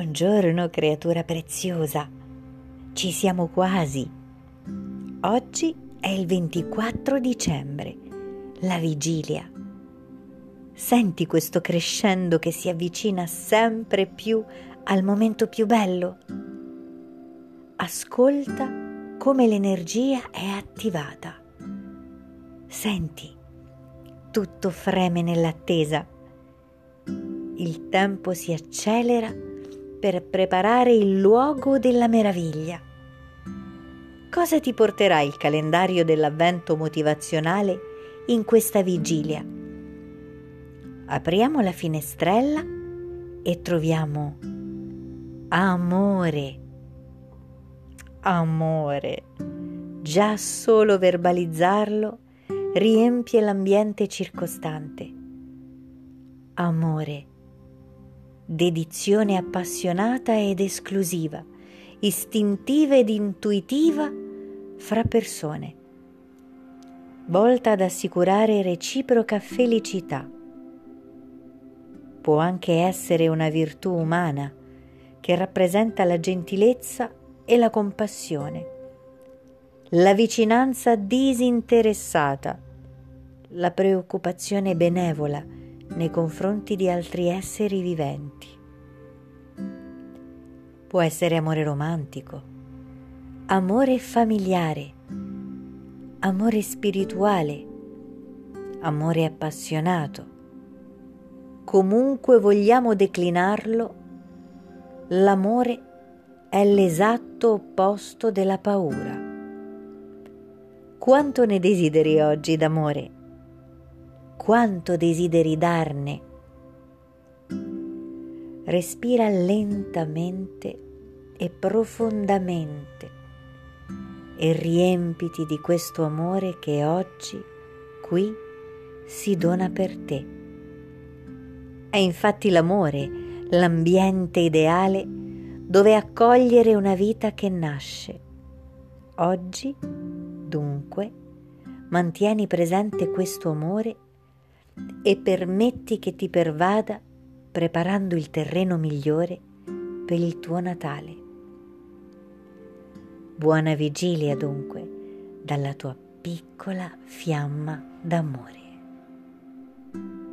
Buongiorno creatura preziosa, ci siamo quasi. Oggi è il 24 dicembre, la vigilia. Senti questo crescendo che si avvicina sempre più al momento più bello. Ascolta come l'energia è attivata. Senti, tutto freme nell'attesa. Il tempo si accelera per preparare il luogo della meraviglia. Cosa ti porterà il calendario dell'avvento motivazionale in questa vigilia? Apriamo la finestrella e troviamo amore. Amore. Già solo verbalizzarlo riempie l'ambiente circostante. Amore. Dedizione appassionata ed esclusiva, istintiva ed intuitiva fra persone, volta ad assicurare reciproca felicità. Può anche essere una virtù umana che rappresenta la gentilezza e la compassione, la vicinanza disinteressata, la preoccupazione benevola nei confronti di altri esseri viventi. Può essere amore romantico, amore familiare, amore spirituale, amore appassionato. Comunque vogliamo declinarlo, l'amore è l'esatto opposto della paura. Quanto ne desideri oggi d'amore? Quanto desideri darne? Respira lentamente e profondamente e riempiti di questo amore che oggi, qui, si dona per te. È infatti l'amore l'ambiente ideale dove accogliere una vita che nasce. Oggi, dunque, mantieni presente questo amore e permetti che ti pervada, preparando il terreno migliore per il tuo Natale. Buona vigilia dunque, dalla tua piccola fiamma d'amore.